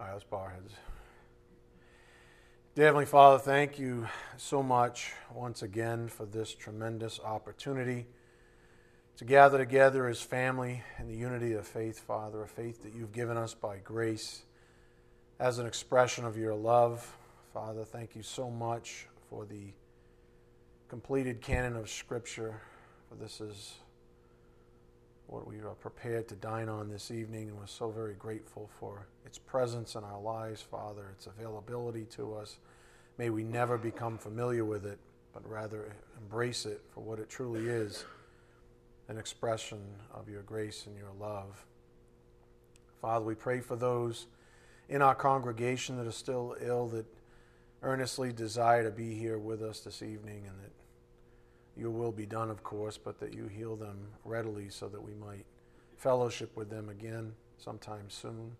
All right, let's bow our heads. Dear Heavenly Father, thank you so much once again for this tremendous opportunity to gather together as family in the unity of faith, Father, a faith that you've given us by grace as an expression of your love. Father, thank you so much for the completed canon of Scripture, for this is what we are prepared to dine on this evening, and we're so very grateful for its presence in our lives, Father, its availability to us. May we never become familiar with it, but rather embrace it for what it truly is, an expression of your grace and your love. Father, we pray for those in our congregation that are still ill, that earnestly desire to be here with us this evening, and that your will be done, of course, but that you heal them readily so that we might fellowship with them again sometime soon.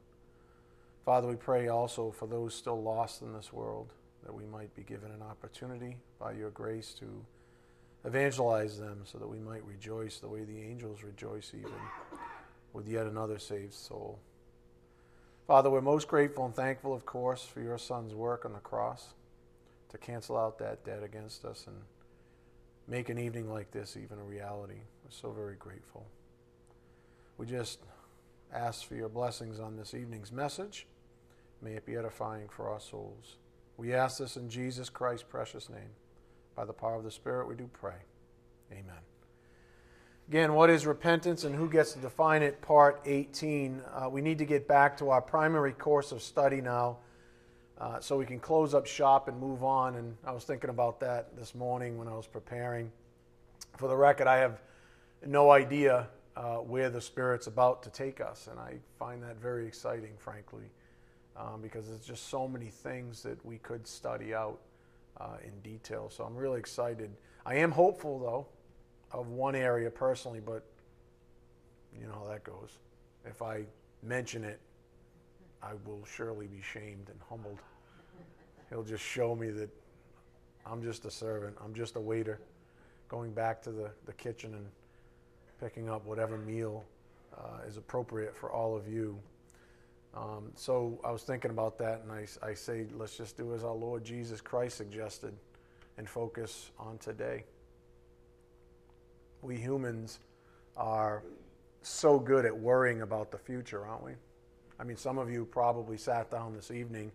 Father, we pray also for those still lost in this world, that we might be given an opportunity by your grace to evangelize them so that we might rejoice the way the angels rejoice even with yet another saved soul. Father, we're most grateful and thankful, of course, for your Son's work on the cross to cancel out that debt against us and make an evening like this even a reality. We're so very grateful. We just ask for your blessings on this evening's message. May it be edifying for our souls. We ask this in Jesus Christ's precious name. By the power of the Spirit, we do pray. Amen. Again, what is repentance and who gets to define it? Part 18. We need to get back to our primary course of study now, so we can close up shop and move on. And I was thinking about that this morning when I was preparing. For the record, I have no idea where the Spirit's about to take us, and I find that very exciting, frankly, because there's just so many things that we could study out in detail. So I'm really excited. I am hopeful, though, of one area personally, but you know how that goes. If I mention it, I will surely be shamed and humbled. He'll just show me that I'm just a servant. I'm just a waiter going back to the kitchen and picking up whatever meal is appropriate for all of you. So I was thinking about that, and I say, let's just do as our Lord Jesus Christ suggested and focus on today. We humans are so good at worrying about the future, aren't we? I mean, some of you probably sat down this evening,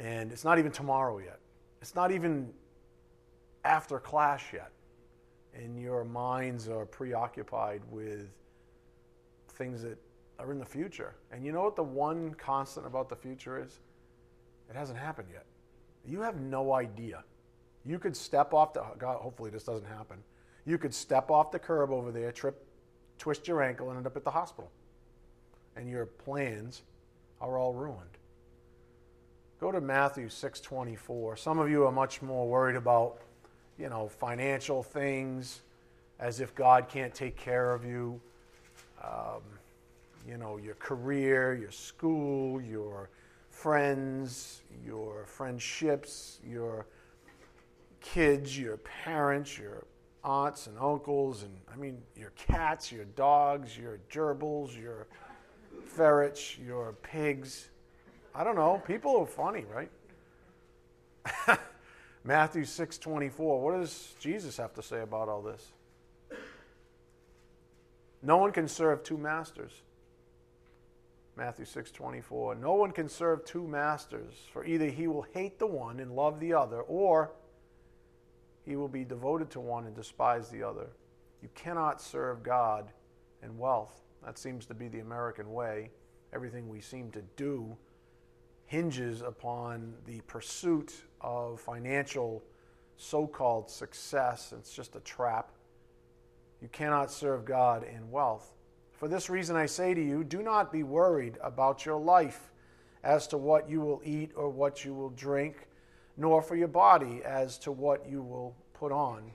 and it's not even tomorrow yet. It's not even after class yet, and your minds are preoccupied with things that are in the future. And you know what the one constant about the future is? It hasn't happened yet. You have no idea. You could step off the, God, hopefully this doesn't happen. You could step off the curb over there, trip, twist your ankle, and end up at the hospital. And your plans are all ruined. Go to Matthew 6:24. Some of you are much more worried about, you know, financial things, as if God can't take care of you. You know, your career, your school, your friends, your friendships, your kids, your parents, your aunts and uncles, and I mean, your cats, your dogs, your gerbils, your ferrets, your pigs. I don't know. People are funny, right? Matthew 6:24. What does Jesus have to say about all this? No one can serve two masters. Matthew 6:24. No one can serve two masters, for either he will hate the one and love the other, or he will be devoted to one and despise the other. You cannot serve God and wealth. That seems to be the American way. Everything we seem to do hinges upon the pursuit of financial so-called success. It's just a trap. You cannot serve God and wealth. For this reason I say to you, do not be worried about your life as to what you will eat or what you will drink, nor for your body as to what you will put on.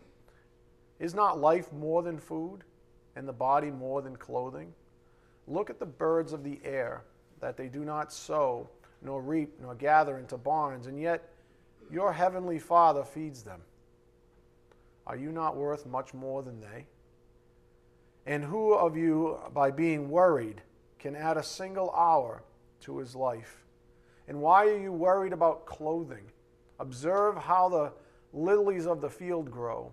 Is not life more than food, and the body more than clothing? Look at the birds of the air, that they do not sow, nor reap, nor gather into barns, and yet your heavenly Father feeds them. Are you not worth much more than they? And who of you, by being worried, can add a single hour to his life? And why are you worried about clothing? Observe how the lilies of the field grow.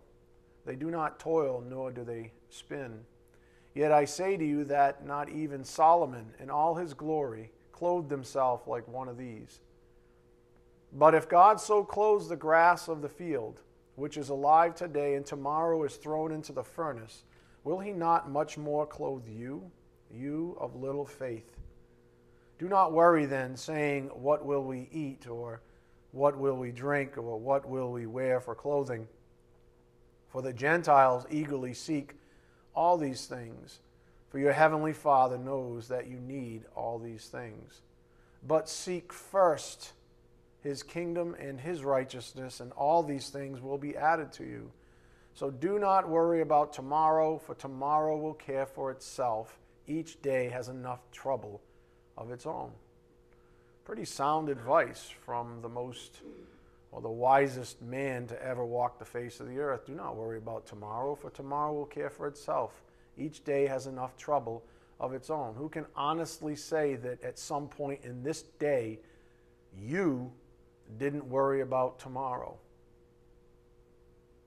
They do not toil, nor do they spin. Yet I say to you that not even Solomon in all his glory clothed himself like one of these. But if God so clothes the grass of the field, which is alive today and tomorrow is thrown into the furnace, will he not much more clothe you, you of little faith? Do not worry then, saying, what will we eat, or what will we drink, or what will we wear for clothing? For the Gentiles eagerly seek all these things, for your heavenly Father knows that you need all these things. But seek first his kingdom and his righteousness, and all these things will be added to you. So do not worry about tomorrow, for tomorrow will care for itself. Each day has enough trouble of its own. Pretty sound advice from the wisest man to ever walk the face of the earth. Do not worry about tomorrow, for tomorrow will care for itself. Each day has enough trouble of its own. Who can honestly say that at some point in this day, you didn't worry about tomorrow?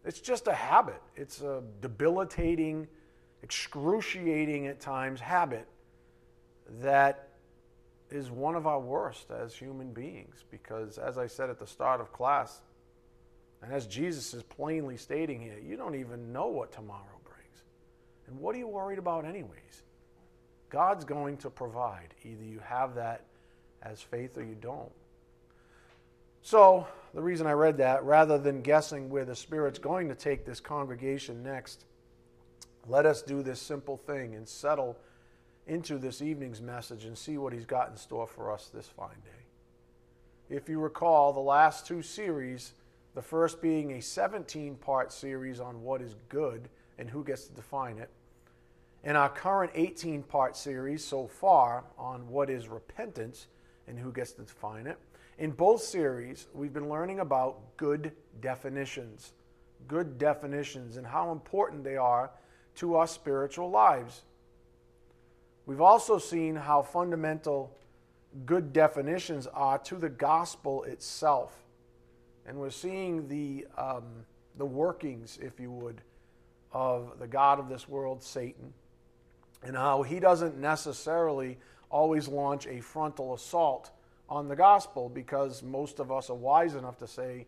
It's just a habit. It's a debilitating, excruciating at times habit that is one of our worst as human beings, because as I said at the start of class, and as Jesus is plainly stating here, you don't even know what tomorrow brings. And what are you worried about anyways? God's going to provide. Either you have that as faith or you don't. So the reason I read that, rather than guessing where the Spirit's going to take this congregation next, let us do this simple thing and settle into this evening's message and see what he's got in store for us this fine day. If you recall, the last two series, the first being a 17-part series on what is good and who gets to define it, and our current 18-part series so far on what is repentance and who gets to define it. In both series, we've been learning about good definitions and how important they are to our spiritual lives. We've also seen how fundamental good definitions are to the gospel itself. And we're seeing the workings, if you would, of the god of this world, Satan, and how he doesn't necessarily always launch a frontal assault on the gospel, because most of us are wise enough to say,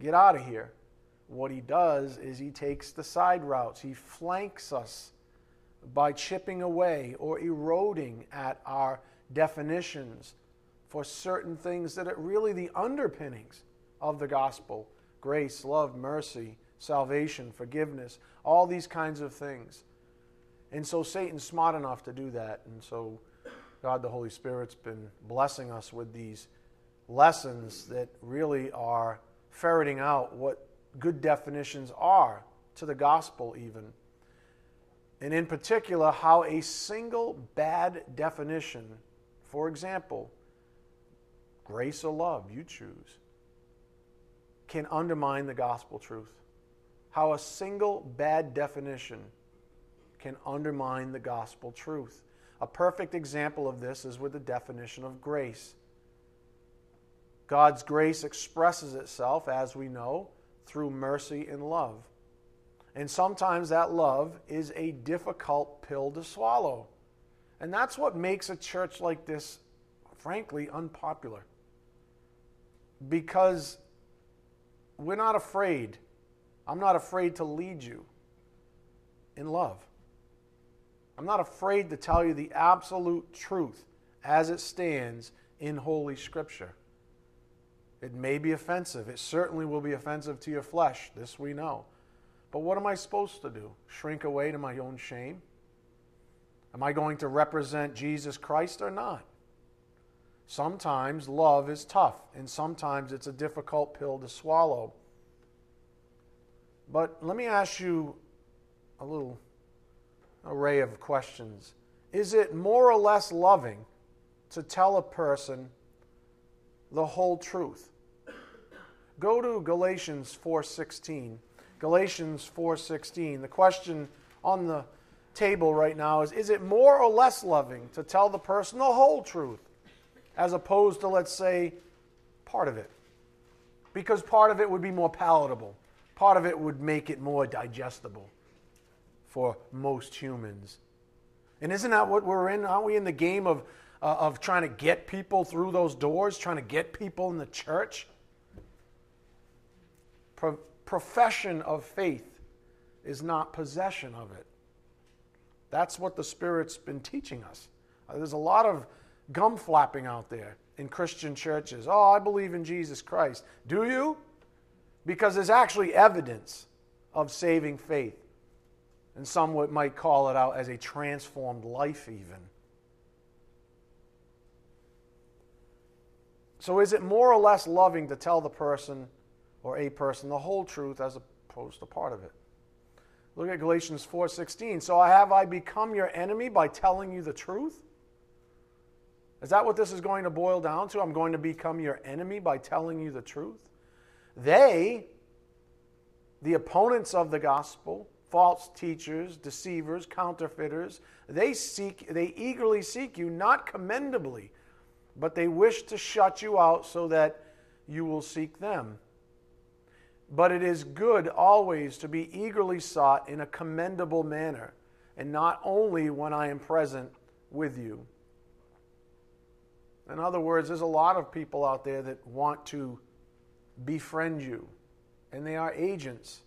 get out of here. What he does is he takes the side routes. He flanks us by chipping away or eroding at our definitions for certain things that are really the underpinnings of the gospel: grace, love, mercy, salvation, forgiveness, all these kinds of things. And so Satan's smart enough to do that. And so God, the Holy Spirit's been blessing us with these lessons that really are ferreting out what good definitions are to the gospel even. And in particular, how a single bad definition, for example, grace or love, you choose, can undermine the gospel truth. How a single bad definition can undermine the gospel truth. A perfect example of this is with the definition of grace. God's grace expresses itself, as we know, through mercy and love. And sometimes that love is a difficult pill to swallow. And that's what makes a church like this, frankly, unpopular. Because we're not afraid. I'm not afraid to lead you in love. I'm not afraid to tell you the absolute truth as it stands in Holy Scripture. It may be offensive. It certainly will be offensive to your flesh. This we know. But what am I supposed to do? Shrink away to my own shame? Am I going to represent Jesus Christ or not? Sometimes love is tough, and sometimes it's a difficult pill to swallow. But let me ask you a little array of questions. Is it more or less loving to tell a person the whole truth? Go to Galatians 4:16. Galatians 4:16. The question on the table right now is it more or less loving to tell the person the whole truth? as opposed to, let's say, part of it. Because part of it would be more palatable. Part of it would make it more digestible for most humans. And isn't that what we're in? Aren't we in the game of trying to get people through those doors, trying to get people in the church? Profession of faith is not possession of it. That's what the Spirit's been teaching us. There's a lot of gum flapping out there in Christian churches. Oh, I believe in Jesus Christ. Do you? Because there's actually evidence of saving faith. And some might call it out as a transformed life even. So is it more or less loving to tell the person or a person the whole truth as opposed to part of it? Look at Galatians 4:16. So have I become your enemy by telling you the truth? Is that what this is going to boil down to? I'm going to become your enemy by telling you the truth? They, the opponents of the gospel, false teachers, deceivers, counterfeiters, they eagerly seek you, not commendably, but they wish to shut you out so that you will seek them. But it is good always to be eagerly sought in a commendable manner, and not only when I am present with you. In other words, there's a lot of people out there that want to befriend you, and they are agents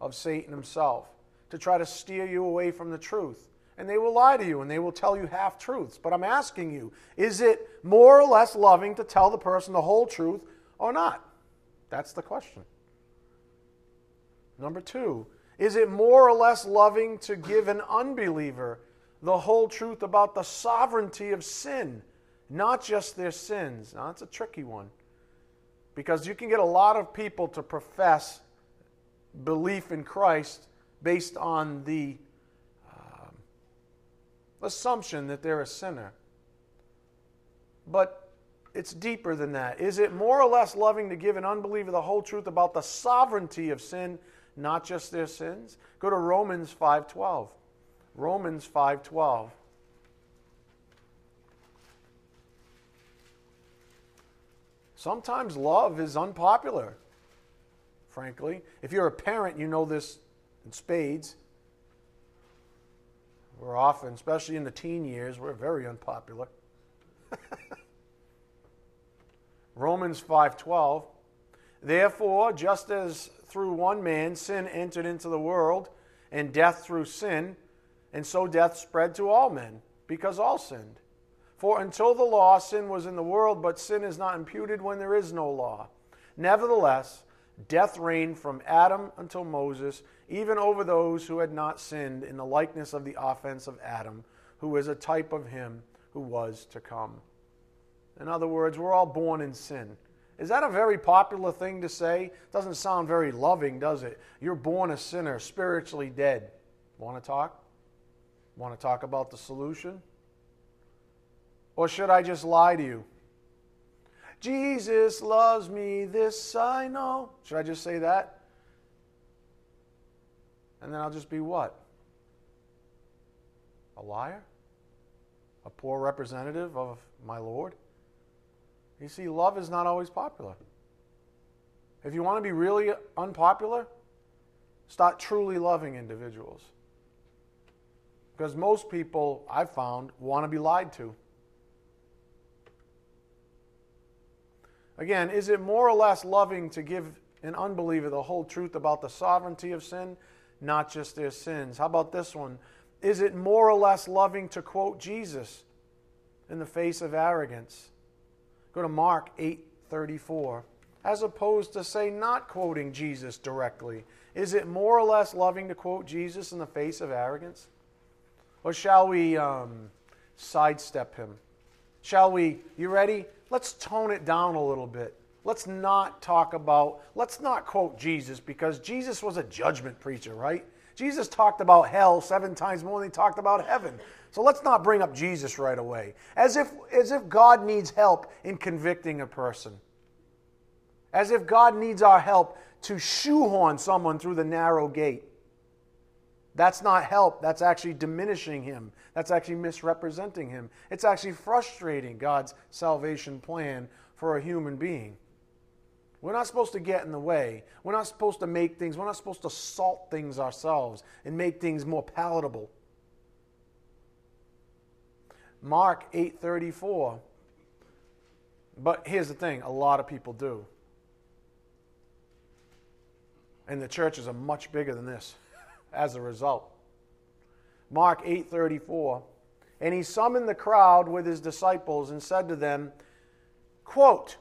of Satan himself to try to steer you away from the truth. And they will lie to you, and they will tell you half-truths. But I'm asking you, is it more or less loving to tell the person the whole truth or not? That's the question. Number two, is it more or less loving to give an unbeliever the whole truth about the sovereignty of sin, not just their sins? Now, that's a tricky one, because you can get a lot of people to profess belief in Christ based on the assumption that they're a sinner. But it's deeper than that. Is it more or less loving to give an unbeliever the whole truth about the sovereignty of sin, not just their sins? Go to Romans 5:12. Romans 5:12. Sometimes love is unpopular, frankly. If you're a parent, you know this in spades. We're often, especially in the teen years, we're very unpopular. Romans 5:12, therefore, just as through one man sin entered into the world, and death through sin, and so death spread to all men, because all sinned. For until the law, sin was in the world, but sin is not imputed when there is no law. Nevertheless, death reigned from Adam until Moses, even over those who had not sinned, in the likeness of the offense of Adam, who is a type of him who was to come. In other words, we're all born in sin. Is that a very popular thing to say? Doesn't sound very loving, does it? You're born a sinner, spiritually dead. Want to talk? Want to talk about the solution? Or should I just lie to you? Jesus loves me, this I know. Should I just say that? And then I'll just be what? A liar? A poor representative of my Lord? You see, love is not always popular. If you want to be really unpopular, start truly loving individuals. Because most people, I've found, want to be lied to. Again, is it more or less loving to give an unbeliever the whole truth about the sovereignty of sin, not just their sins? How about this one? Is it more or less loving to quote Jesus in the face of arrogance? Go to Mark 8:34. As opposed to, say, not quoting Jesus directly. Is it more or less loving to quote Jesus in the face of arrogance? Or shall we sidestep him? Shall we, you ready? Let's tone it down a little bit. Let's not quote Jesus, because Jesus was a judgment preacher, right? Jesus talked about hell 7 times more than he talked about heaven. So let's not bring up Jesus right away. As if God needs help in convicting a person. As if God needs our help to shoehorn someone through the narrow gate. That's not help. That's actually diminishing him. That's actually misrepresenting him. It's actually frustrating God's salvation plan for a human being. We're not supposed to get in the way. We're not supposed to make things. We're not supposed to salt things ourselves and make things more palatable. Mark 8:34. But here's the thing, a lot of people do. And the churches are much bigger than this as a result. Mark 8:34. And he summoned the crowd with his disciples and said to them, quote,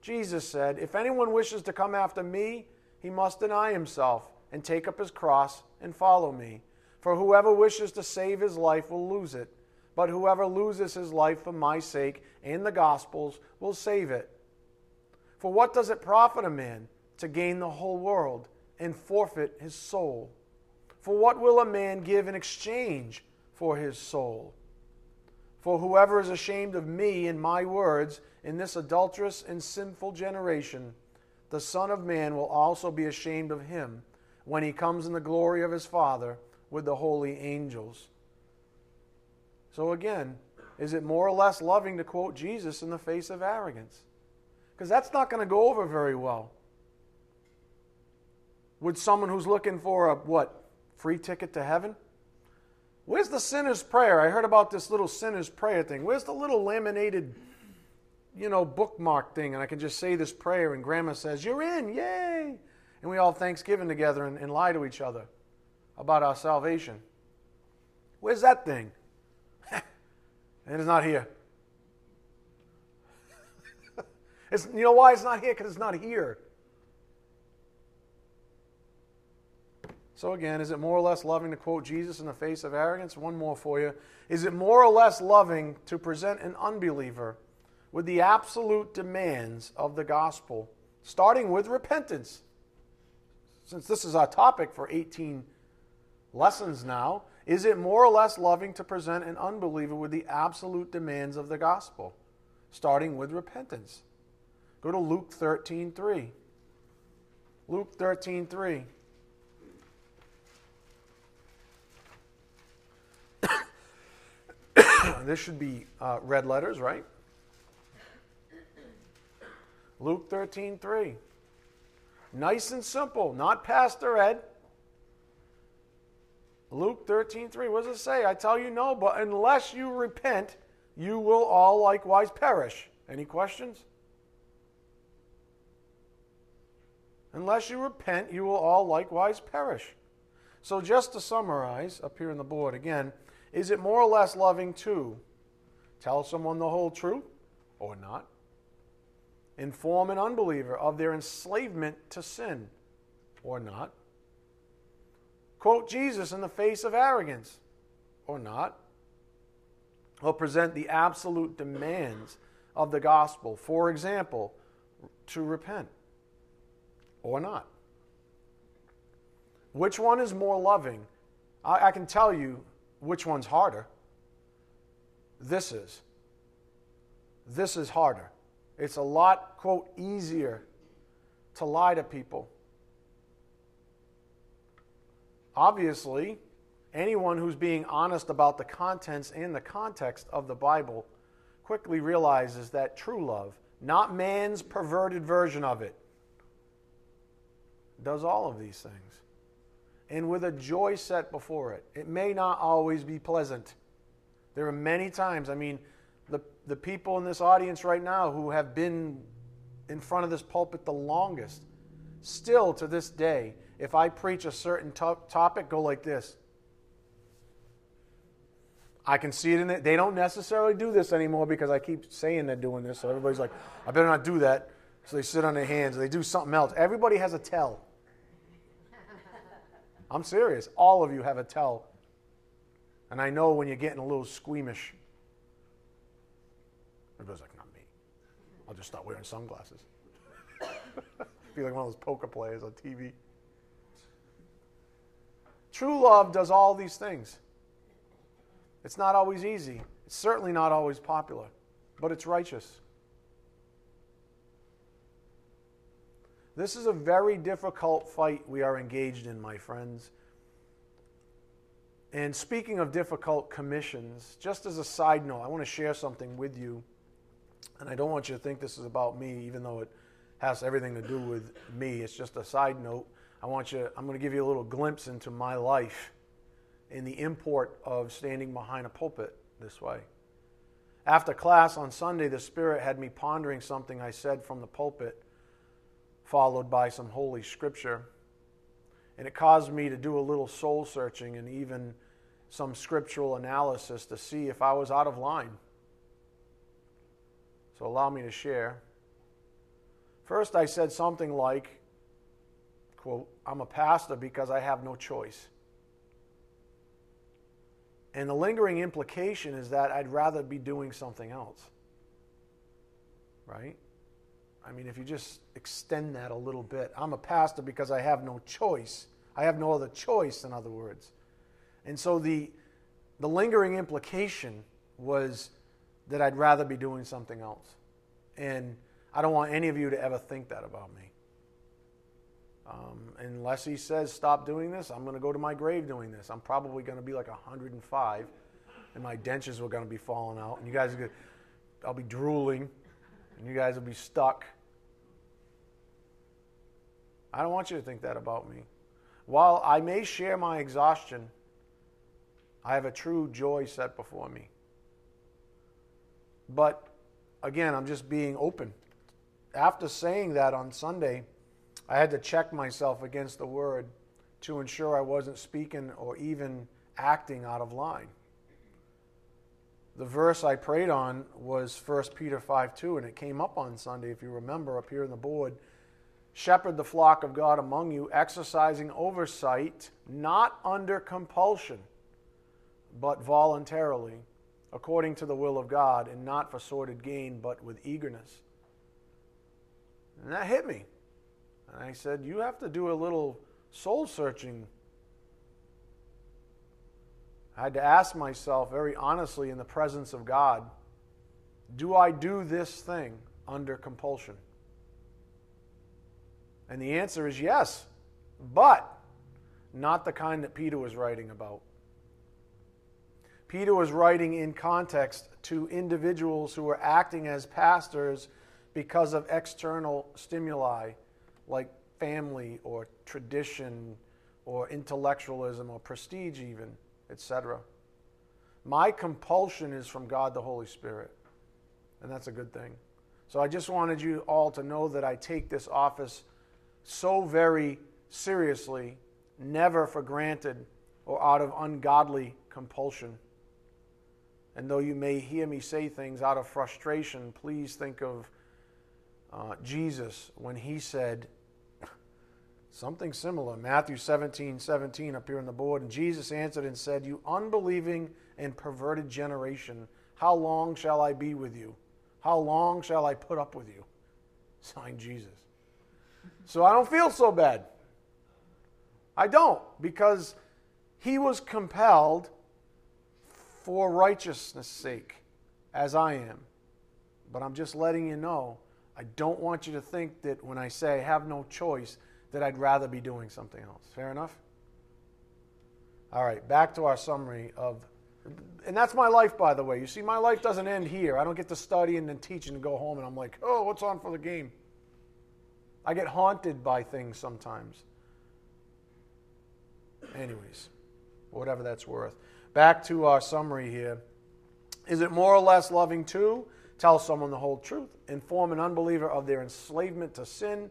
Jesus said, if anyone wishes to come after me, he must deny himself and take up his cross and follow me. For whoever wishes to save his life will lose it, but whoever loses his life for my sake and the gospel's will save it. For what does it profit a man to gain the whole world and forfeit his soul? For what will a man give in exchange for his soul? For whoever is ashamed of me and my words in this adulterous and sinful generation, the Son of Man will also be ashamed of him when he comes in the glory of his Father with the holy angels. So again, is it more or less loving to quote Jesus in the face of arrogance? Because that's not going to go over very well with someone who's looking for a, free ticket to heaven? Where's the sinner's prayer? I heard about this little sinner's prayer thing. Where's the little laminated, bookmark thing? And I can just say this prayer, and Grandma says, you're in, yay! And we all Thanksgiving together and lie to each other about our salvation. Where's that thing? It is not here. You know why it's not here? Because it's not here. So again, is it more or less loving to quote Jesus in the face of arrogance? One more for you. Is it more or less loving to present an unbeliever with the absolute demands of the gospel, starting with repentance? Since this is our topic for 18 lessons now, is it more or less loving to present an unbeliever with the absolute demands of the gospel, starting with repentance? Go to Luke 13:3. Luke 13:3. This should be red letters, right? Luke 13:3. Nice and simple, not Pastor Ed. Luke 13:3. What does it say? I tell you no, but unless you repent, you will all likewise perish. Any questions? Unless you repent, you will all likewise perish. So just to summarize, up here on the board again, is it more or less loving to tell someone the whole truth or not? Inform an unbeliever of their enslavement to sin or not? Quote Jesus in the face of arrogance or not? Or present the absolute demands of the gospel, for example, to repent or not? Which one is more loving? I can tell you, which one's harder? This is. This is harder. It's a lot, quote, easier to lie to people. Obviously, anyone who's being honest about the contents and the context of the Bible quickly realizes that true love, not man's perverted version of it, does all of these things. And with a joy set before it. It may not always be pleasant. There are many times, the people in this audience right now who have been in front of this pulpit the longest, still to this day, if I preach a certain topic, go like this. I can see it in it. They don't necessarily do this anymore because I keep saying they're doing this, so everybody's like, I better not do that. So they sit on their hands, they do something else. Everybody has a tell. I'm serious. All of you have a tell. And I know when you're getting a little squeamish. Everybody's like, not me. I'll just start wearing sunglasses. Be like one of those poker players on TV. True love does all these things. It's not always easy. It's certainly not always popular. But it's righteous. This is a very difficult fight we are engaged in, my friends. And speaking of difficult commissions, just as a side note, I want to share something with you, and I don't want you to think this is about me, even though it has everything to do with me. It's just a side note. I'm going to give you a little glimpse into my life and the import of standing behind a pulpit this way. After class on Sunday, the Spirit had me pondering something I said from the pulpit, followed by some Holy Scripture. And it caused me to do a little soul searching and even some scriptural analysis to see if I was out of line. So allow me to share. First, I said something like, quote, "I'm a pastor because I have no choice." And the lingering implication is that I'd rather be doing something else. Right? I mean, if you just extend that a little bit. I'm a pastor because I have no choice. I have no other choice, in other words. And so the lingering implication was that I'd rather be doing something else. And I don't want any of you to ever think that about me. Unless he says, stop doing this, I'm going to go to my grave doing this. I'm probably going to be like 105, and my dentures are going to be falling out. And you guys are going to, I'll be drooling, and you guys will be stuck. I don't want you to think that about me. While I may share my exhaustion, I have a true joy set before me. But, again, I'm just being open. After saying that on Sunday, I had to check myself against the Word to ensure I wasn't speaking or even acting out of line. The verse I prayed on was 1 Peter 5:2, and it came up on Sunday, if you remember, up here on the board. Shepherd the flock of God among you, exercising oversight, not under compulsion, but voluntarily, according to the will of God, and not for sordid gain, but with eagerness. And that hit me. And I said, you have to do a little soul searching. I had to ask myself very honestly in the presence of God, do I do this thing under compulsion? And the answer is yes, but not the kind that Peter was writing about. Peter was writing in context to individuals who were acting as pastors because of external stimuli like family or tradition or intellectualism or prestige even, etc. My compulsion is from God the Holy Spirit, and that's a good thing. So I just wanted you all to know that I take this office so very seriously, never for granted or out of ungodly compulsion. And though you may hear me say things out of frustration, please think of Jesus when he said something similar. Matthew 17:17 up here on the board. And Jesus answered and said, "You unbelieving and perverted generation, how long shall I be with you? How long shall I put up with you?" Signed, Jesus. So I don't feel so bad. I don't, because he was compelled for righteousness' sake, as I am. But I'm just letting you know, I don't want you to think that when I say I have no choice, that I'd rather be doing something else. Fair enough? All right, back to our summary of... And that's my life, by the way. You see, my life doesn't end here. I don't get to study and then teach and go home, and I'm like, oh, what's on for the game? I get haunted by things sometimes. Anyways, whatever that's worth. Back to our summary here. Is it more or less loving too? Tell someone the whole truth. Inform an unbeliever of their enslavement to sin.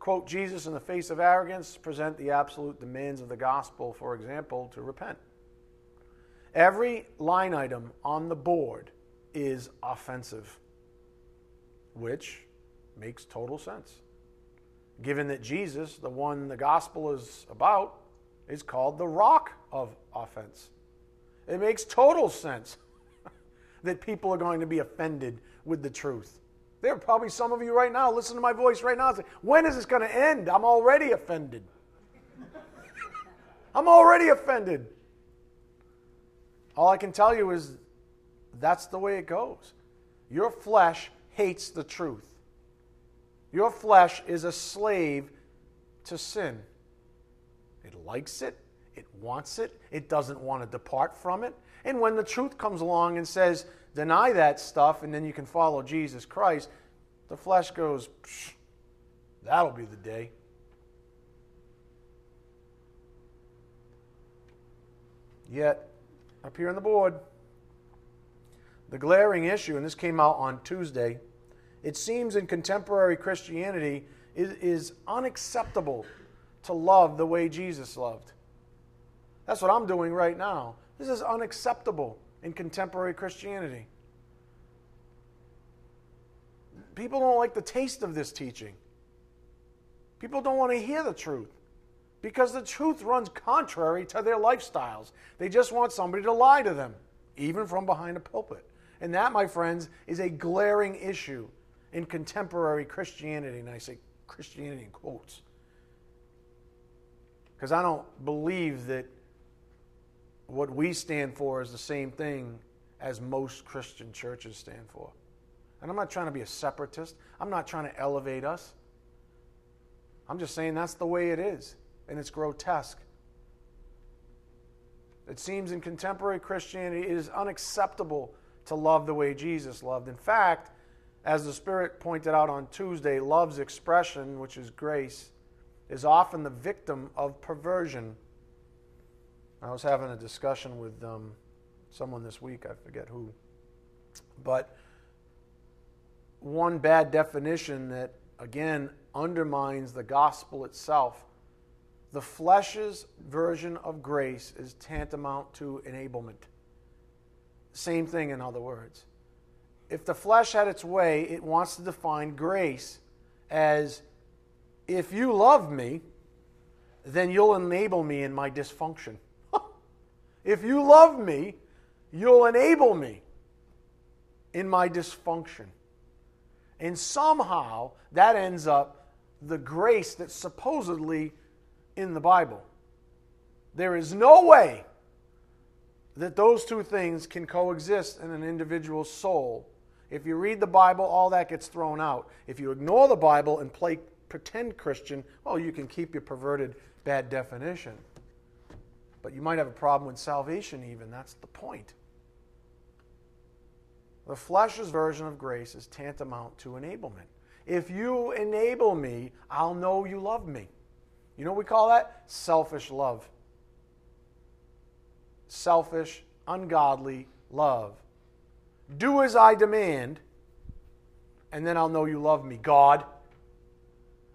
Quote Jesus in the face of arrogance. Present the absolute demands of the gospel, for example, to repent. Every line item on the board is offensive, which makes total sense, given that Jesus, the one the gospel is about, is called the rock of offense. It makes total sense that people are going to be offended with the truth. There are probably some of you right now, listen to my voice right now, say, when is this going to end? I'm already offended. I'm already offended. All I can tell you is that's the way it goes. Your flesh hates the truth. Your flesh is a slave to sin. It likes it. It wants it. It doesn't want to depart from it. And when the truth comes along and says, deny that stuff, and then you can follow Jesus Christ, the flesh goes, that'll be the day. Yet, up here on the board, the glaring issue, and this came out on Tuesday, it seems in contemporary Christianity it is unacceptable to love the way Jesus loved. That's what I'm doing right now. This is unacceptable in contemporary Christianity. People don't like the taste of this teaching. People don't want to hear the truth because the truth runs contrary to their lifestyles. They just want somebody to lie to them, even from behind a pulpit. And that, my friends, is a glaring issue in contemporary Christianity. And I say Christianity in quotes because I don't believe that what we stand for is the same thing as most Christian churches stand for. And I'm not trying to be a separatist. I'm not trying to elevate us. I'm just saying that's the way it is, and it's grotesque. It seems in contemporary Christianity it is unacceptable to love the way Jesus loved. In fact, as the Spirit pointed out on Tuesday, love's expression, which is grace, is often the victim of perversion. I was having a discussion with someone this week, I forget who, but one bad definition that, again, undermines the gospel itself. The flesh's version of grace is tantamount to enablement. Same thing, in other words. If the flesh had its way, it wants to define grace as, if you love me, then you'll enable me in my dysfunction. If you love me, you'll enable me in my dysfunction. And somehow that ends up the grace that's supposedly in the Bible. There is no way that those two things can coexist in an individual's soul. If you read the Bible, all that gets thrown out. If you ignore the Bible and pretend Christian, well, you can keep your perverted bad definition. But you might have a problem with salvation even. That's the point. The flesh's version of grace is tantamount to enablement. If you enable me, I'll know you love me. You know what we call that? Selfish love. Selfish, ungodly love. Do as I demand, and then I'll know you love me, God.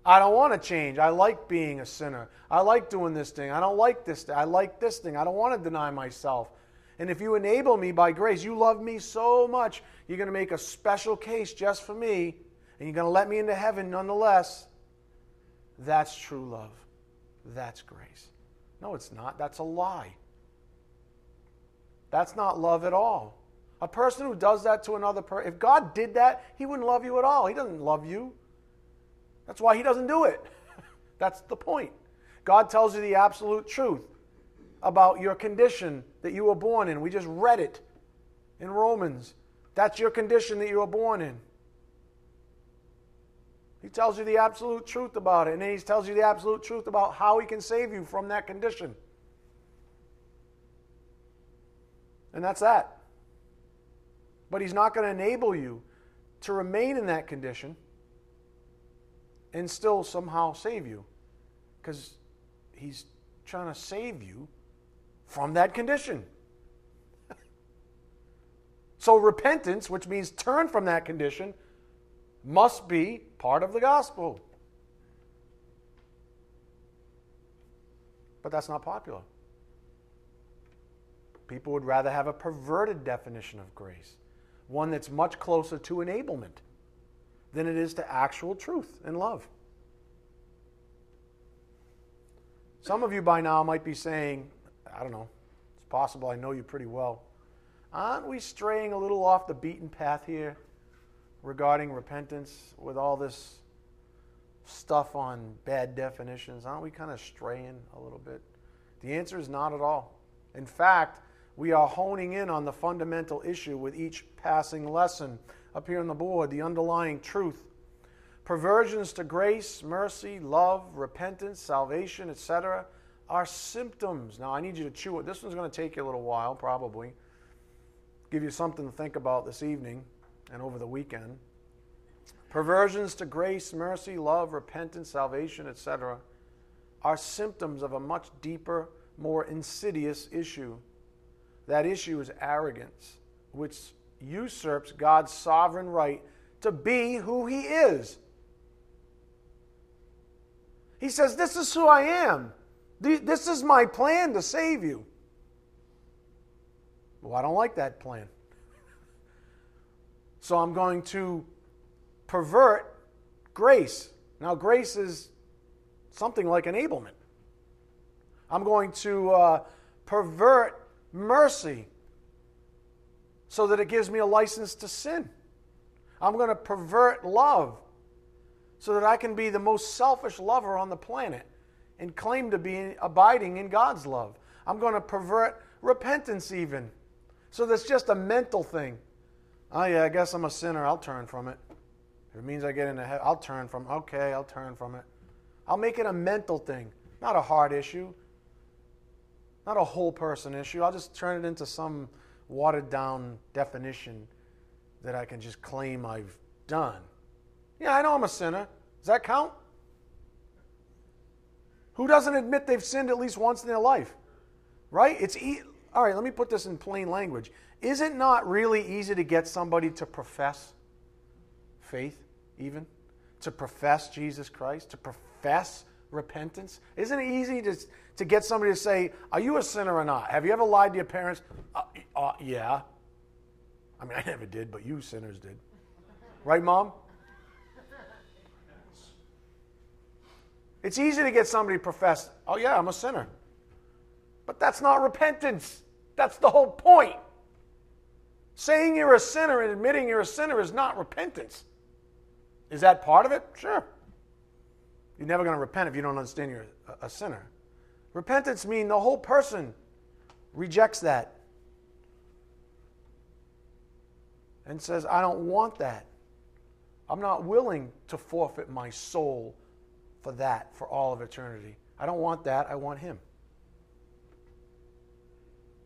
I don't want to change. I like being a sinner. I like doing this thing. I don't like this thing. I like this thing. I don't want to deny myself. And if you enable me by grace, you love me so much, you're going to make a special case just for me, and you're going to let me into heaven nonetheless. That's true love. That's grace. No, it's not. That's a lie. That's not love at all. A person who does that to another person, if God did that, he wouldn't love you at all. He doesn't love you. That's why he doesn't do it. That's the point. God tells you the absolute truth about your condition that you were born in. We just read it in Romans. That's your condition that you were born in. He tells you the absolute truth about it, and then he tells you the absolute truth about how he can save you from that condition. And that's that. But he's not going to enable you to remain in that condition and still somehow save you, because he's trying to save you from that condition. So repentance, which means turn from that condition, must be part of the gospel. But that's not popular. People would rather have a perverted definition of grace, one that's much closer to enablement than it is to actual truth and love. Some of you by now might be saying, I don't know, it's possible, I know you pretty well, aren't we straying a little off the beaten path here regarding repentance with all this stuff on bad definitions? Aren't we kind of straying a little bit? The answer is not at all. In fact, we are honing in on the fundamental issue with each passing lesson. Up here on the board, the underlying truth. Perversions to grace, mercy, love, repentance, salvation, etc., are symptoms. Now I need you to chew it. This one's going to take you a little while, probably. Give you something to think about this evening and over the weekend. Perversions to grace, mercy, love, repentance, salvation, etc. are symptoms of a much deeper, more insidious issue. That issue is arrogance, which usurps God's sovereign right to be who He is. He says, this is who I am. This is my plan to save you. Well, I don't like that plan. So I'm going to pervert grace. Now, grace is something like enablement. I'm going to pervert mercy so that it gives me a license to sin. I'm going to pervert love so that I can be the most selfish lover on the planet and claim to be abiding in God's love. I'm going to pervert repentance even. So that's just a mental thing. Oh yeah, I guess I'm a sinner. I'll turn from it. If it means I get into heaven, I'll turn from it. Okay, I'll turn from it. I'll make it a mental thing, not a heart issue, not a whole person issue. I'll just turn it into some watered down definition that I can just claim I've done. Yeah, I know I'm a sinner. Does that count? Who doesn't admit they've sinned at least once in their life? Right? All right, let me put this in plain language. Is it not really easy to get somebody to profess faith even? To profess Jesus Christ? To profess repentance? Isn't it easy to get somebody to say, are you a sinner or not? Have you ever lied to your parents? Yeah. I mean, I never did, but you sinners did. Right, Mom? It's easy to get somebody to profess, oh yeah, I'm a sinner. But that's not repentance. That's the whole point. Saying you're a sinner and admitting you're a sinner is not repentance. Is that part of it? Sure. You're never going to repent if you don't understand you're a sinner. Repentance means the whole person rejects that and says, I don't want that. I'm not willing to forfeit my soul for that for all of eternity. I don't want that. I want Him.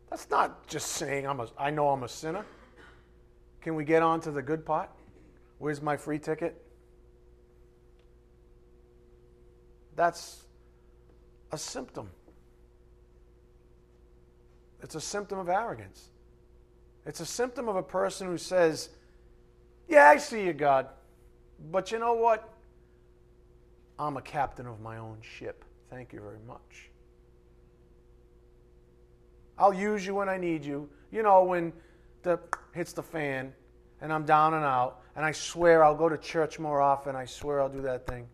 That's not just saying I know I'm a sinner. Can we get on to the good part? Where's my free ticket? That's a symptom. It's a symptom of arrogance. It's a symptom of a person who says, yeah, I see you, God, but you know what? I'm a captain of my own ship. Thank you very much. I'll use you when I need you. You know, when the hits the fan and I'm down and out, and I swear I'll go to church more often. I swear I'll do that thing.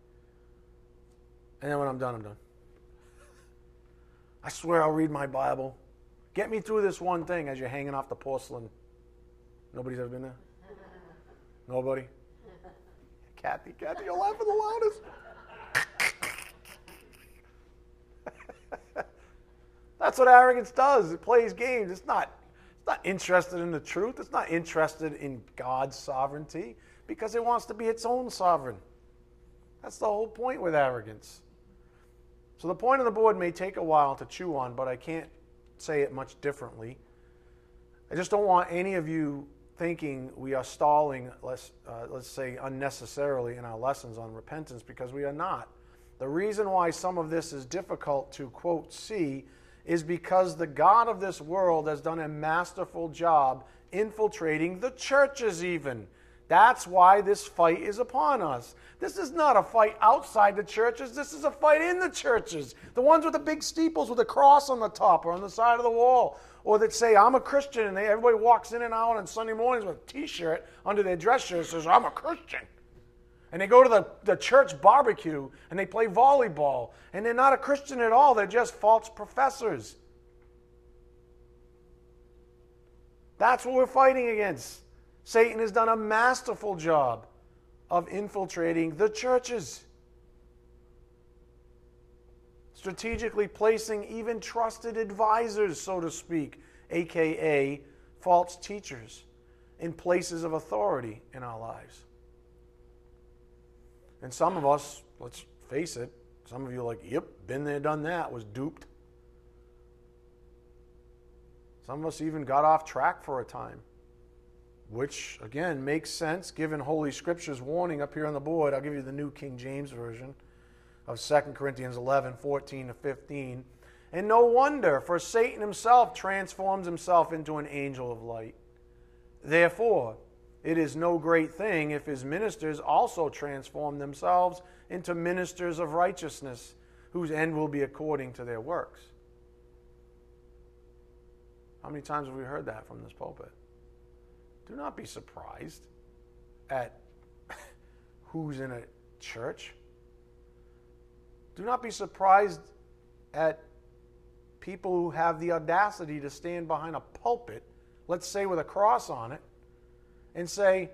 And then when I'm done, I'm done. I swear I'll read my Bible. Get me through this one thing as you're hanging off the porcelain. Nobody's ever been there? Nobody? Kathy, you're laughing the loudest. That's what arrogance does. It plays games. It's not interested in the truth. It's not interested in God's sovereignty because it wants to be its own sovereign. That's the whole point with arrogance. So the point of the board may take a while to chew on, but I can't say it much differently. I just don't want any of you thinking we are stalling, let's say, unnecessarily in our lessons on repentance, because we are not. The reason why some of this is difficult to, quote, see is because the God of this world has done a masterful job infiltrating the churches even. That's why this fight is upon us. This is not a fight outside the churches. This is a fight in the churches. The ones with the big steeples with a cross on the top or on the side of the wall, or that say, I'm a Christian, and everybody walks in and out on Sunday mornings with a T-shirt under their dress shirt that says, I'm a Christian. And they go to the church barbecue, and they play volleyball, and they're not a Christian at all. They're just false professors. That's what we're fighting against. Satan has done a masterful job of infiltrating the churches, strategically placing even trusted advisors, so to speak, a.k.a. false teachers, in places of authority in our lives. And some of us, let's face it, some of you are like, yep, been there, done that, was duped. Some of us even got off track for a time, which, again, makes sense given Holy Scripture's warning up here on the board. I'll give you the New King James Version of 2 Corinthians 11, 14 to 15. And no wonder, for Satan himself transforms himself into an angel of light. Therefore, it is no great thing if his ministers also transform themselves into ministers of righteousness, whose end will be according to their works. How many times have we heard that from this pulpit? Do not be surprised at who's in a church. Do not be surprised at people who have the audacity to stand behind a pulpit, let's say with a cross on it, and say,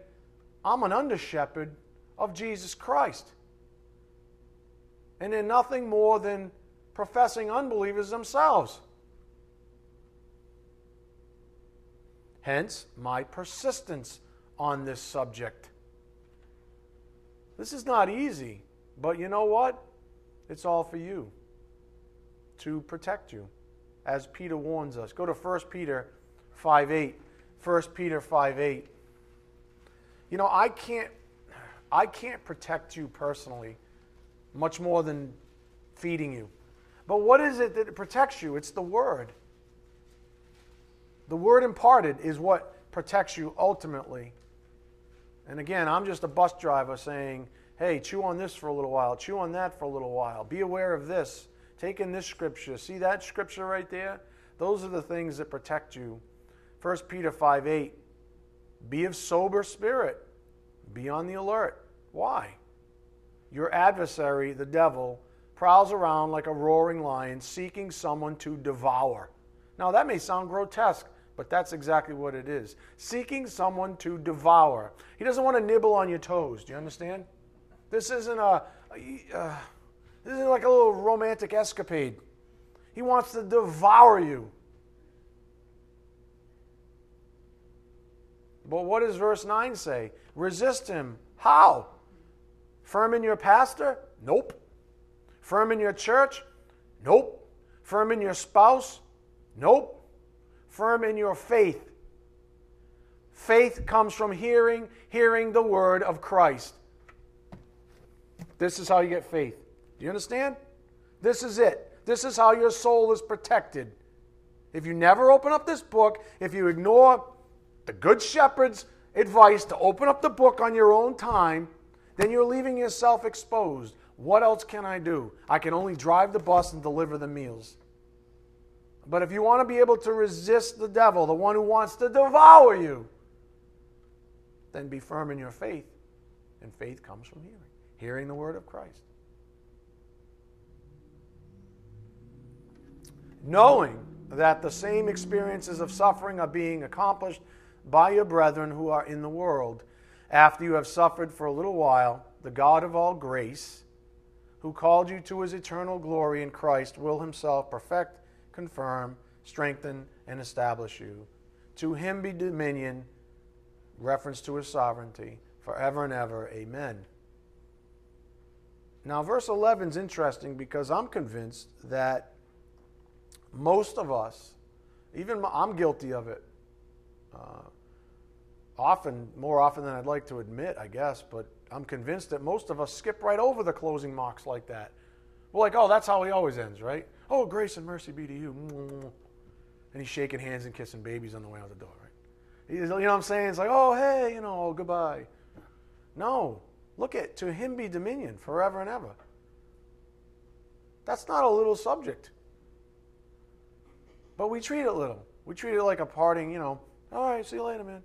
I'm an under-shepherd of Jesus Christ. And they're nothing more than professing unbelievers themselves. Hence, my persistence on this subject. This is not easy, but you know what? It's all for you, to protect you, as Peter warns us. Go to 1 Peter 5:8. 1 Peter 5:8. You know, I can't protect you personally much more than feeding you. But what is it that protects you? It's the Word. The Word imparted is what protects you ultimately. And again, I'm just a bus driver saying, hey, chew on this for a little while, chew on that for a little while, be aware of this, take in this scripture, see that scripture right there? Those are the things that protect you. 1 Peter 5:8, be of sober spirit, be on the alert. Why? Your adversary, the devil, prowls around like a roaring lion, seeking someone to devour. Now, that may sound grotesque, but that's exactly what it is. Seeking someone to devour. He doesn't want to nibble on your toes. Do you understand? This isn't this isn't like a little romantic escapade. He wants to devour you. But what does verse 9 say? Resist him. How? Firm in your pastor? Nope. Firm in your church? Nope. Firm in your spouse? Nope. Firm in your faith. Faith comes from hearing the word of Christ. This is how you get faith. Do you understand? This is it. This is how your soul is protected. If you never open up this book, if you ignore the Good Shepherd's advice to open up the book on your own time, then you're leaving yourself exposed. What else can I do? I can only drive the bus and deliver the meals. But if you want to be able to resist the devil, the one who wants to devour you, then be firm in your faith. And faith comes from hearing the word of Christ. Knowing that the same experiences of suffering are being accomplished by your brethren who are in the world. After you have suffered for a little while, the God of all grace, who called you to his eternal glory in Christ, will himself perfect, confirm, strengthen, and establish you. To him be dominion, reference to his sovereignty, forever and ever. Amen. Now, verse 11 is interesting because I'm convinced that most of us, even I'm guilty of it, often, more often than I'd like to admit, I guess, but I'm convinced that most of us skip right over the closing marks like that. We're like, oh, that's how he always ends, right? Oh, grace and mercy be to you. And he's shaking hands and kissing babies on the way out the door, right? You know what I'm saying? It's like, oh, hey, you know, goodbye. No, look at, to him be dominion forever and ever. That's not a little subject. But we treat it little. We treat it like a parting, you know, all right, see you later, man.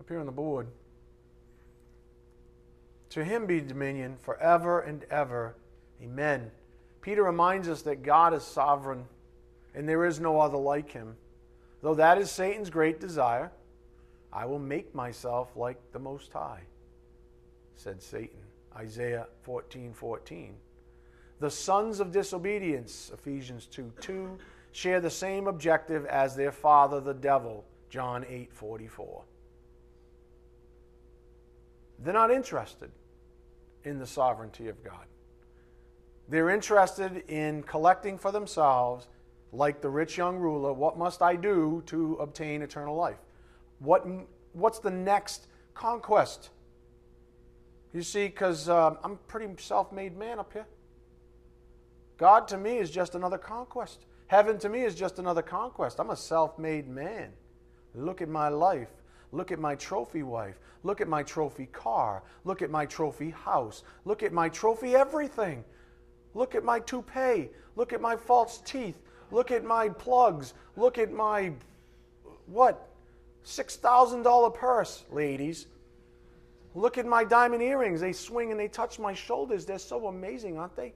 Up here on the board. To him be dominion forever and ever. Amen. Peter reminds us that God is sovereign and there is no other like him. Though that is Satan's great desire, I will make myself like the Most High, said Satan. Isaiah 14:14. The sons of disobedience, Ephesians 2:2, share the same objective as their father, the devil, John 8:44. They're not interested in the sovereignty of God. They're interested in collecting for themselves like the rich young ruler, what must I do to obtain eternal life? What's the next conquest? You see, because I'm a pretty self-made man up here. God to me is just another conquest. Heaven to me is just another conquest. I'm a self-made man. Look at my life. Look at my trophy wife. Look at my trophy car. Look at my trophy house. Look at my trophy everything. Look at my toupee. Look at my false teeth. Look at my plugs. Look at my, what? $6,000 purse, ladies. Look at my diamond earrings. They swing and they touch my shoulders. They're so amazing, aren't they?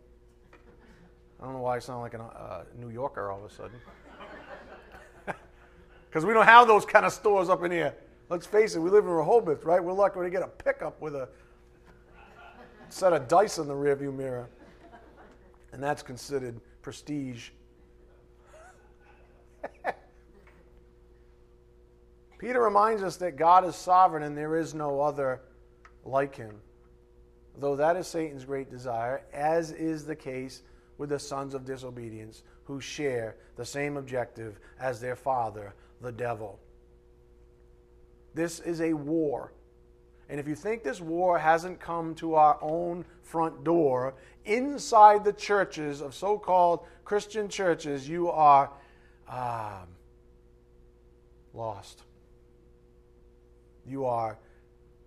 I don't know why I sound like a New Yorker all of a sudden. Because we don't have those kind of stores up in here. Let's face it, we live in Rehoboth, right? We're lucky to get a pickup with a set of dice in the rearview mirror. And that's considered prestige. Peter reminds us that God is sovereign and there is no other like him, though that is Satan's great desire, as is the case with the sons of disobedience who share the same objective as their father, the devil. This is a war. And if you think this war hasn't come to our own front door, inside the churches of so-called Christian churches, you are lost. You are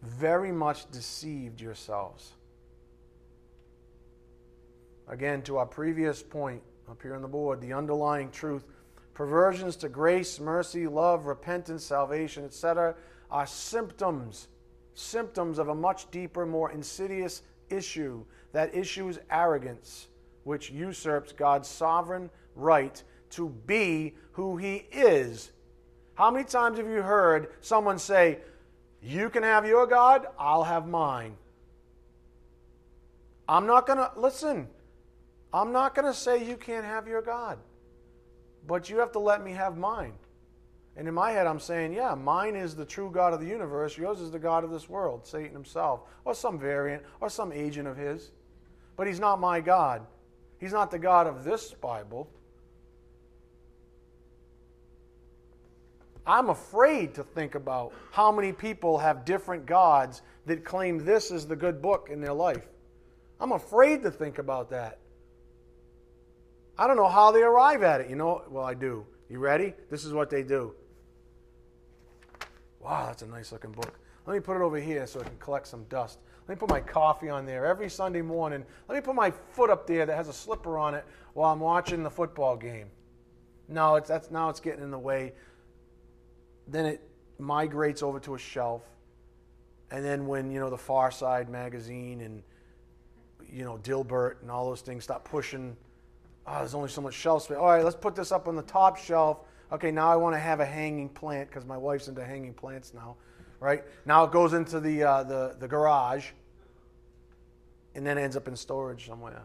very much deceived yourselves. Again, to our previous point up here on the board, the underlying truth, perversions to grace, mercy, love, repentance, salvation, etc., are symptoms of a much deeper, more insidious issue. That issue is arrogance, which usurps God's sovereign right to be who he is. How many times have you heard someone say, "You can have your God, I'll have mine"? I'm not going to say you can't have your God, but you have to let me have mine. And in my head I'm saying, yeah, mine is the true God of the universe, yours is the God of this world, Satan himself, or some variant, or some agent of his. But he's not my God. He's not the God of this Bible. I'm afraid to think about how many people have different gods that claim this is the good book in their life. I'm afraid to think about that. I don't know how they arrive at it, you know. Well, I do. You ready? This is what they do. Wow, that's a nice looking book. Let me put it over here so it can collect some dust. Let me put my coffee on there every Sunday morning. Let me put my foot up there that has a slipper on it while I'm watching the football game. No, now it's getting in the way. Then it migrates over to a shelf. And then when, you know, the Far Side magazine and, you know, Dilbert and all those things stop pushing, oh, there's only so much shelf space. All right, let's put this up on the top shelf. Okay, now I want to have a hanging plant because my wife's into hanging plants now, right? Now it goes into the garage and then ends up in storage somewhere.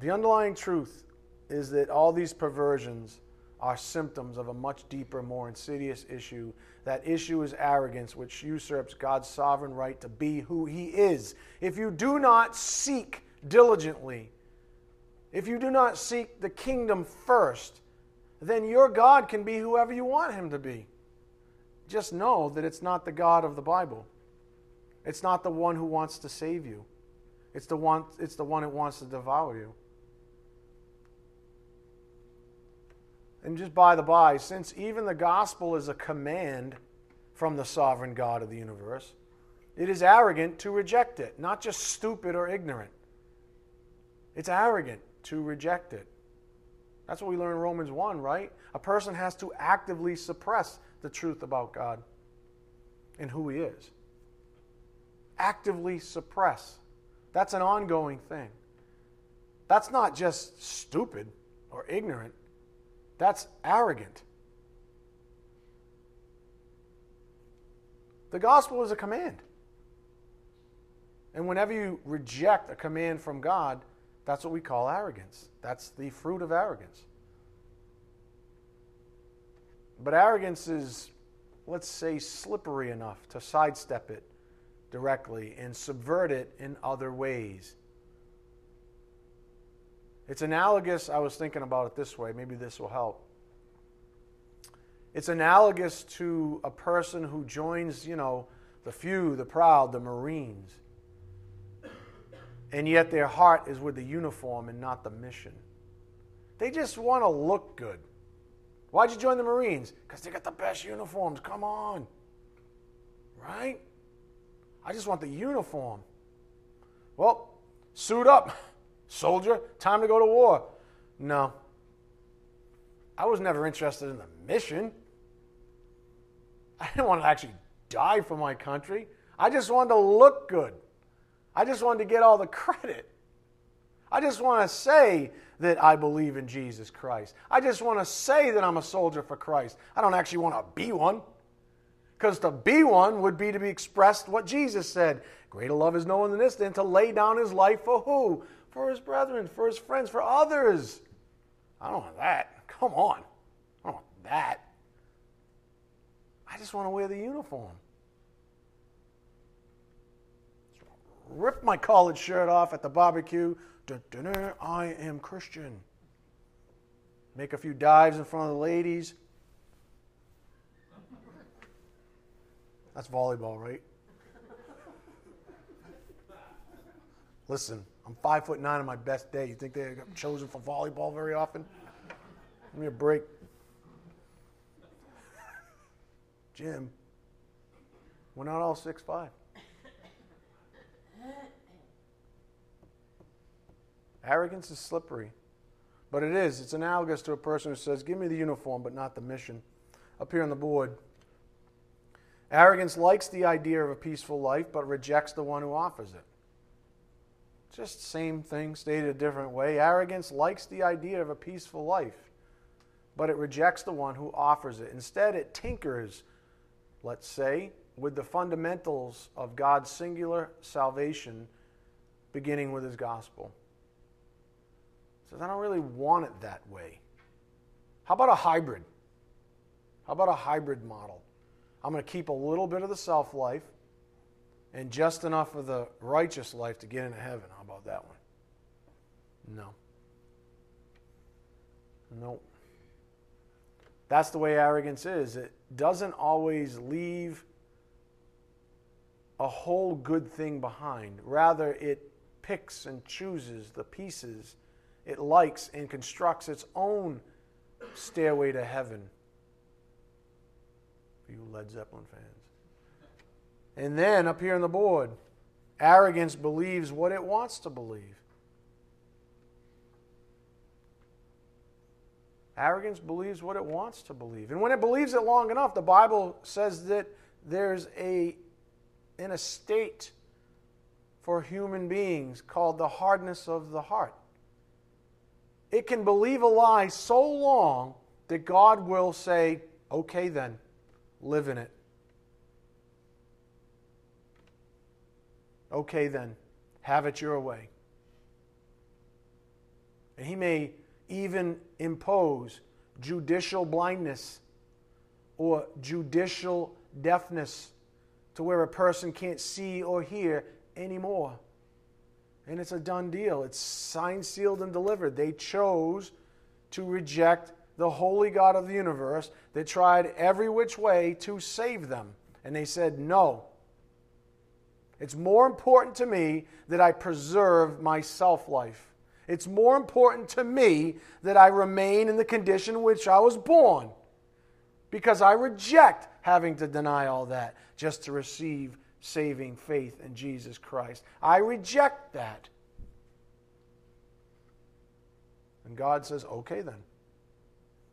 The underlying truth is that all these perversions are symptoms of a much deeper, more insidious issue. That issue is arrogance, which usurps God's sovereign right to be who he is. If you do not seek diligently, if you do not seek the kingdom first, then your God can be whoever you want him to be. Just know that it's not the God of the Bible. It's not the one who wants to save you. It's the one that wants to devour you. And just by the by, since even the gospel is a command from the sovereign God of the universe, it is arrogant to reject it. Not just stupid or ignorant. It's arrogant to reject it. That's what we learn in Romans 1, right? A person has to actively suppress the truth about God and who he is. Actively suppress. That's an ongoing thing. That's not just stupid or ignorant. That's arrogant. The gospel is a command. And whenever you reject a command from God, that's what we call arrogance. That's the fruit of arrogance. But arrogance is, let's say, slippery enough to sidestep it directly and subvert it in other ways. It's analogous, I was thinking about it this way, maybe this will help. It's analogous to a person who joins, the few, the proud, the Marines, and yet their heart is with the uniform and not the mission. They just want to look good. Why'd you join the Marines? Because they got the best uniforms, come on. Right? I just want the uniform. Well, suit up, soldier, time to go to war. No. I was never interested in the mission. I didn't want to actually die for my country. I just wanted to look good. I just wanted to get all the credit. I just want to say that I believe in Jesus Christ. I just want to say that I'm a soldier for Christ. I don't actually want to be one. Because to be one would be to be expressed what Jesus said. Greater love is no one than this, than to lay down his life for who? For his brethren, for his friends, for others. I don't want that. Come on. I don't want that. I just want to wear the uniform. Rip my college shirt off at the barbecue. Dun-dun-dun, I am Christian. Make a few dives in front of the ladies. That's volleyball, right? Listen, I'm 5'9" on my best day. You think they got chosen for volleyball very often? Give me a break. Jim, we're not all 6'5". Arrogance is slippery, but it is. It's analogous to a person who says, give me the uniform, but not the mission. Up here on the board. Arrogance likes the idea of a peaceful life, but rejects the one who offers it. Just same thing, stated a different way. Arrogance likes the idea of a peaceful life, but it rejects the one who offers it. Instead, it tinkers, let's say, with the fundamentals of God's singular salvation, beginning with his gospel. It says, I don't really want it that way. How about a hybrid? How about a hybrid model? I'm going to keep a little bit of the self-life and just enough of the righteous life to get into heaven. How about that one? No. Nope. That's the way arrogance is. It doesn't always leave a whole good thing behind. Rather, it picks and chooses the pieces it likes and constructs its own stairway to heaven. You Led Zeppelin fans. And then up here on the board, arrogance believes what it wants to believe. Arrogance believes what it wants to believe. And when it believes it long enough, the Bible says that there's a state for human beings called the hardness of the heart. It can believe a lie so long that God will say, okay then. Live in it. Okay then, have it your way. And he may even impose judicial blindness or judicial deafness to where a person can't see or hear anymore. And it's a done deal. It's signed, sealed, and delivered. They chose to reject the holy God of the universe that tried every which way to save them. And they said, no. It's more important to me that I preserve my self-life. It's more important to me that I remain in the condition in which I was born, because I reject having to deny all that just to receive saving faith in Jesus Christ. I reject that. And God says, okay then.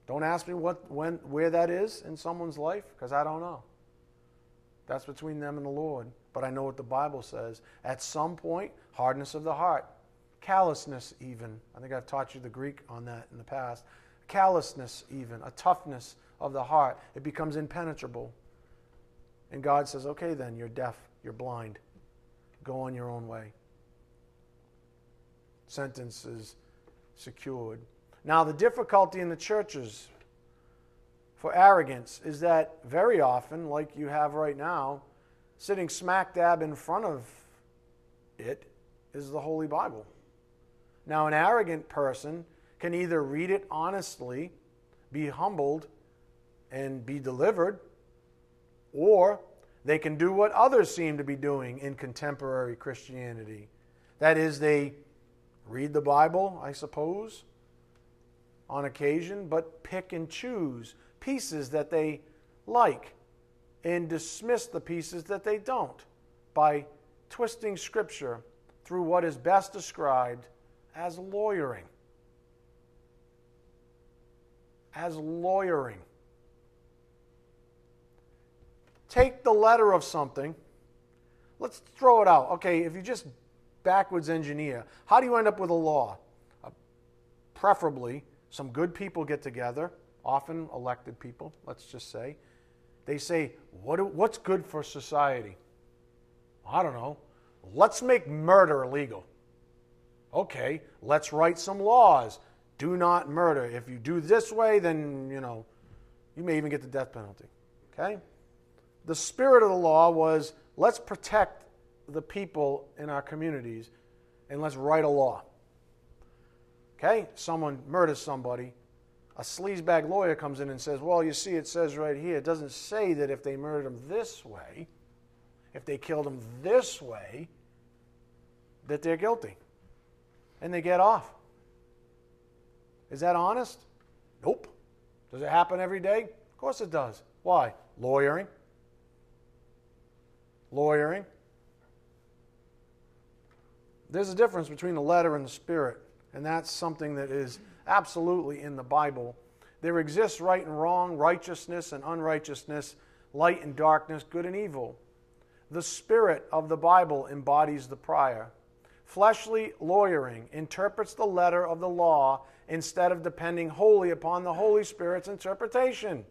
Don't ask me where that is in someone's life, because I don't know. That's between them and the Lord. But I know what the Bible says. At some point, hardness of the heart, callousness even. I think I've taught you the Greek on that in the past. Callousness even, a toughness of the heart. It becomes impenetrable. And God says, okay then, you're deaf, you're blind. Go on your own way. Sentence is secured. Now, the difficulty in the churches for arrogance is that very often, like you have right now, Sitting smack dab in front of it is the Holy Bible. Now, an arrogant person can either read it honestly, be humbled, and be delivered, or they can do what others seem to be doing in contemporary Christianity. That is, they read the Bible, I suppose, on occasion, but pick and choose pieces that they like and dismiss the pieces that they don't by twisting Scripture through what is best described as lawyering. As lawyering. Take the letter of something. Let's throw it out. Okay, if you just backwards engineer, how do you end up with a law? Preferably, some good people get together, often elected people, let's just say. They say, what's good for society? I don't know. Let's make murder illegal. Okay, let's write some laws. Do not murder. If you do this way, then, you may even get the death penalty. Okay? The spirit of the law was, let's protect the people in our communities and let's write a law. Okay? Someone murders somebody. A sleazebag lawyer comes in and says, well, you see, it says right here, it doesn't say that if they murdered him this way, if they killed him this way, that they're guilty. And they get off. Is that honest? Nope. Does it happen every day? Of course it does. Why? Lawyering. Lawyering. There's a difference between the letter and the spirit, and that's something that is absolutely in the Bible. There exists right and wrong, righteousness and unrighteousness, light and darkness, good and evil. The spirit of the Bible embodies the prior. Fleshly lawyering interprets the letter of the law instead of depending wholly upon the Holy Spirit's interpretation.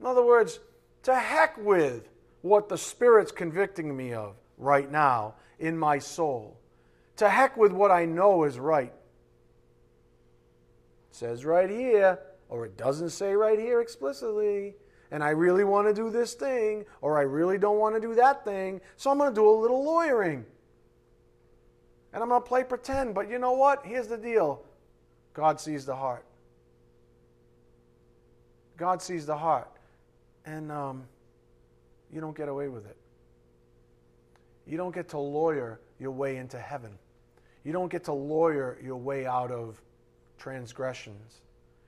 In other words, to heck with what the Spirit's convicting me of right now in my soul. To heck with what I know is right. Says right here, or it doesn't say right here explicitly, and I really want to do this thing, or I really don't want to do that thing, so I'm going to do a little lawyering. And I'm going to play pretend, but you know what? Here's the deal. God sees the heart. God sees the heart, and you don't get away with it. You don't get to lawyer your way into heaven. You don't get to lawyer your way out of transgressions.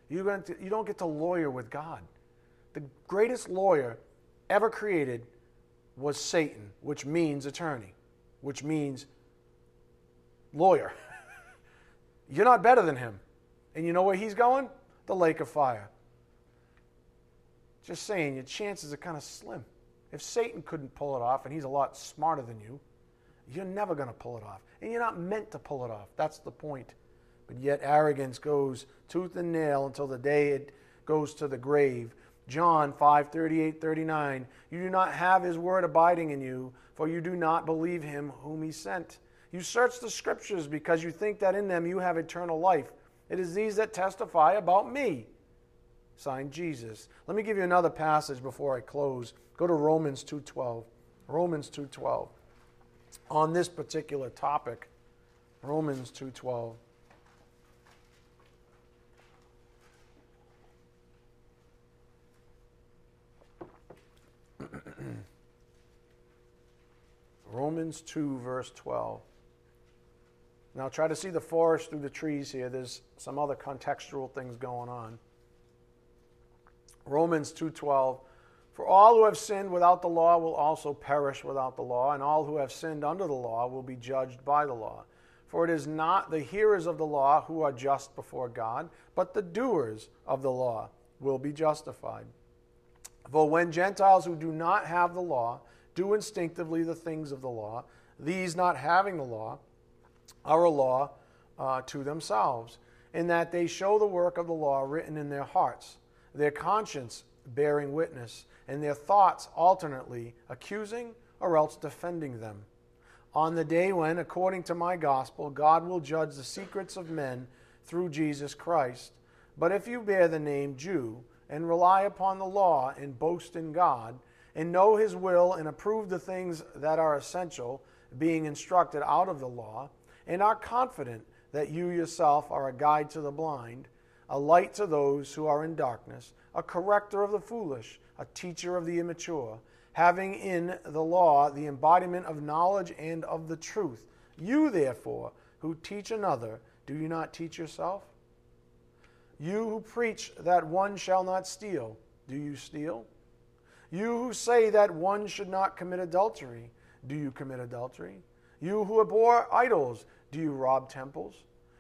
You don't get to lawyer with God. The greatest lawyer ever created was Satan, which means attorney, which means lawyer. You're not better than him. And you know where he's going? The lake of fire. Just saying, your chances are kind of slim. If Satan couldn't pull it off, and he's a lot smarter than you, you're never going to pull it off. And you're not meant to pull it off. That's the point. But yet arrogance goes tooth and nail until the day it goes to the grave. John 5:38-39, you do not have his word abiding in you, for you do not believe him whom he sent. You search the scriptures because you think that in them you have eternal life. It is these that testify about me. Signed, Jesus. Let me give you another passage before I close. Go to Romans 2:12. Romans 2:12. On this particular topic, Romans 2:12. Romans 2, verse 12. Now try to see the forest through the trees here. There's some other contextual things going on. Romans 2:12. For all who have sinned without the law will also perish without the law, and all who have sinned under the law will be judged by the law. For it is not the hearers of the law who are just before God, but the doers of the law will be justified. For when Gentiles who do not have the law do instinctively the things of the law, these not having the law are a law to themselves, in that they show the work of the law written in their hearts, their conscience bearing witness, and their thoughts alternately accusing or else defending them. On the day when, according to my gospel, God will judge the secrets of men through Jesus Christ. But if you bear the name Jew and rely upon the law and boast in God, and know his will, and approve the things that are essential, being instructed out of the law, and are confident that you yourself are a guide to the blind, a light to those who are in darkness, a corrector of the foolish, a teacher of the immature, having in the law the embodiment of knowledge and of the truth. You, therefore, who teach another, do you not teach yourself? You who preach that one shall not steal, do you steal? You who say that one should not commit adultery, do you commit adultery? You who abhor idols, do you rob temples?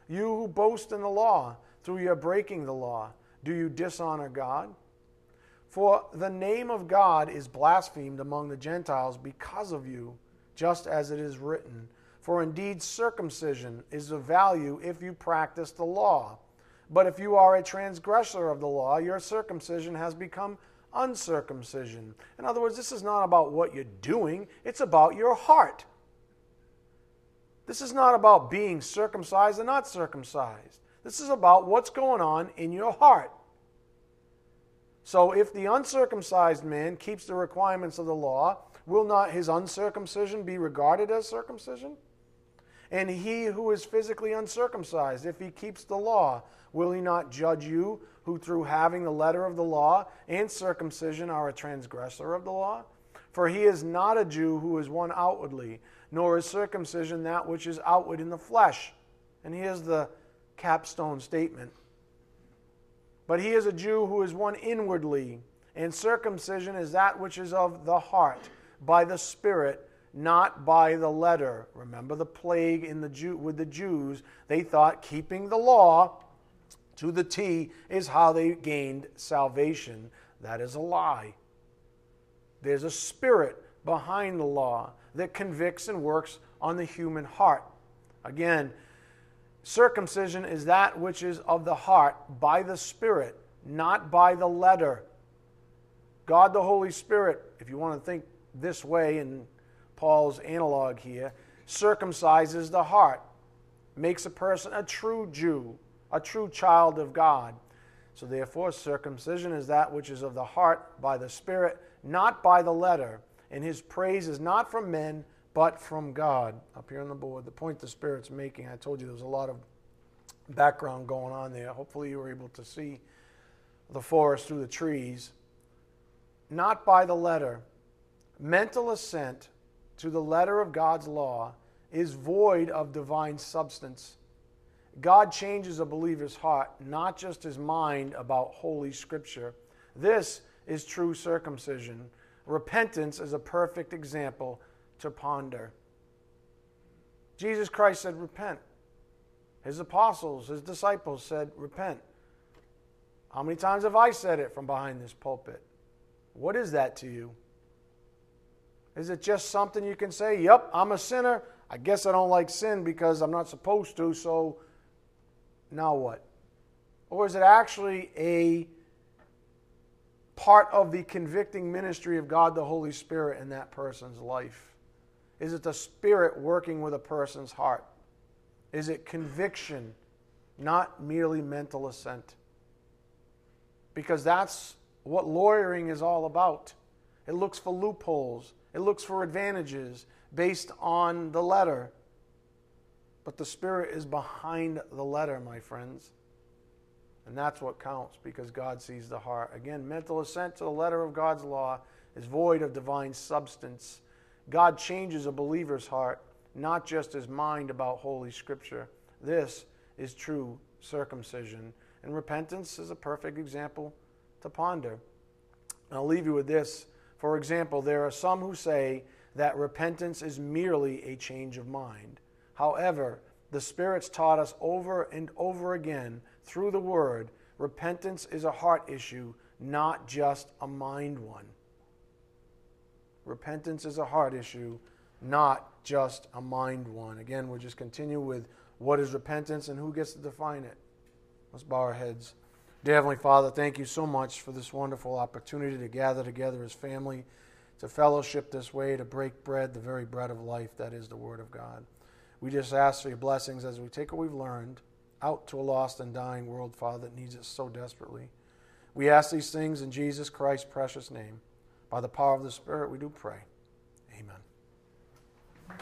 You who boast in the law, through your breaking the law, do you dishonor God? For the name of God is blasphemed among the Gentiles because of you, just as it is written, for indeed circumcision is of value if you practice the law. But if you are a transgressor of the law, your circumcision has become uncircumcision. In other words, this is not about what you're doing, it's about your heart. This is not about being circumcised or not circumcised. This is about what's going on in your heart. So if the uncircumcised man keeps the requirements of the law, will not his uncircumcision be regarded as circumcision? And he who is physically uncircumcised, if he keeps the law, will he not judge you, who through having the letter of the law and circumcision are a transgressor of the law? For he is not a Jew who is one outwardly, nor is circumcision that which is outward in the flesh. And here's the capstone statement. But he is a Jew who is one inwardly, and circumcision is that which is of the heart, by the Spirit, not by the letter. Remember the plague with the Jews. They thought keeping the law to the T is how they gained salvation. That is a lie. There's a spirit behind the law that convicts and works on the human heart. Again, circumcision is that which is of the heart by the Spirit, not by the letter. God the Holy Spirit, if you want to think this way in Paul's analog here, circumcises the heart, makes a person a true Jew, a true child of God. So therefore, circumcision is that which is of the heart by the Spirit, not by the letter, and his praise is not from men, but from God. Up here on the board, the point the Spirit's making, I told you there was a lot of background going on there. Hopefully you were able to see the forest through the trees. Not by the letter. Mental assent to the letter of God's law is void of divine substance. God changes a believer's heart, not just his mind about Holy Scripture. This is true circumcision. Repentance is a perfect example to ponder. Jesus Christ said, repent. His apostles, his disciples said, repent. How many times have I said it from behind this pulpit? What is that to you? Is it just something you can say, yep, I'm a sinner, I guess I don't like sin because I'm not supposed to, so now what? Or is it actually a part of the convicting ministry of God the Holy Spirit in that person's life? Is it the Spirit working with a person's heart? Is it conviction, not merely mental assent? Because that's what lawyering is all about. It looks for loopholes. It looks for advantages based on the letter. But the Spirit is behind the letter, my friends. And that's what counts, because God sees the heart. Again, mental assent to the letter of God's law is void of divine substance. God changes a believer's heart, not just his mind about Holy Scripture. This is true circumcision. And repentance is a perfect example to ponder. And I'll leave you with this. For example, there are some who say that repentance is merely a change of mind. However, the Spirit's taught us over and over again through the Word, repentance is a heart issue, not just a mind one. Repentance is a heart issue, not just a mind one. Again, we'll just continue with what is repentance and who gets to define it. Let's bow our heads. Dear Heavenly Father, thank you so much for this wonderful opportunity to gather together as family, to fellowship this way, to break bread, the very bread of life, that is the Word of God. We just ask for your blessings as we take what we've learned out to a lost and dying world, Father, that needs it so desperately. We ask these things in Jesus Christ's precious name. By the power of the Spirit, we do pray. Amen.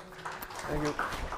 Thank you.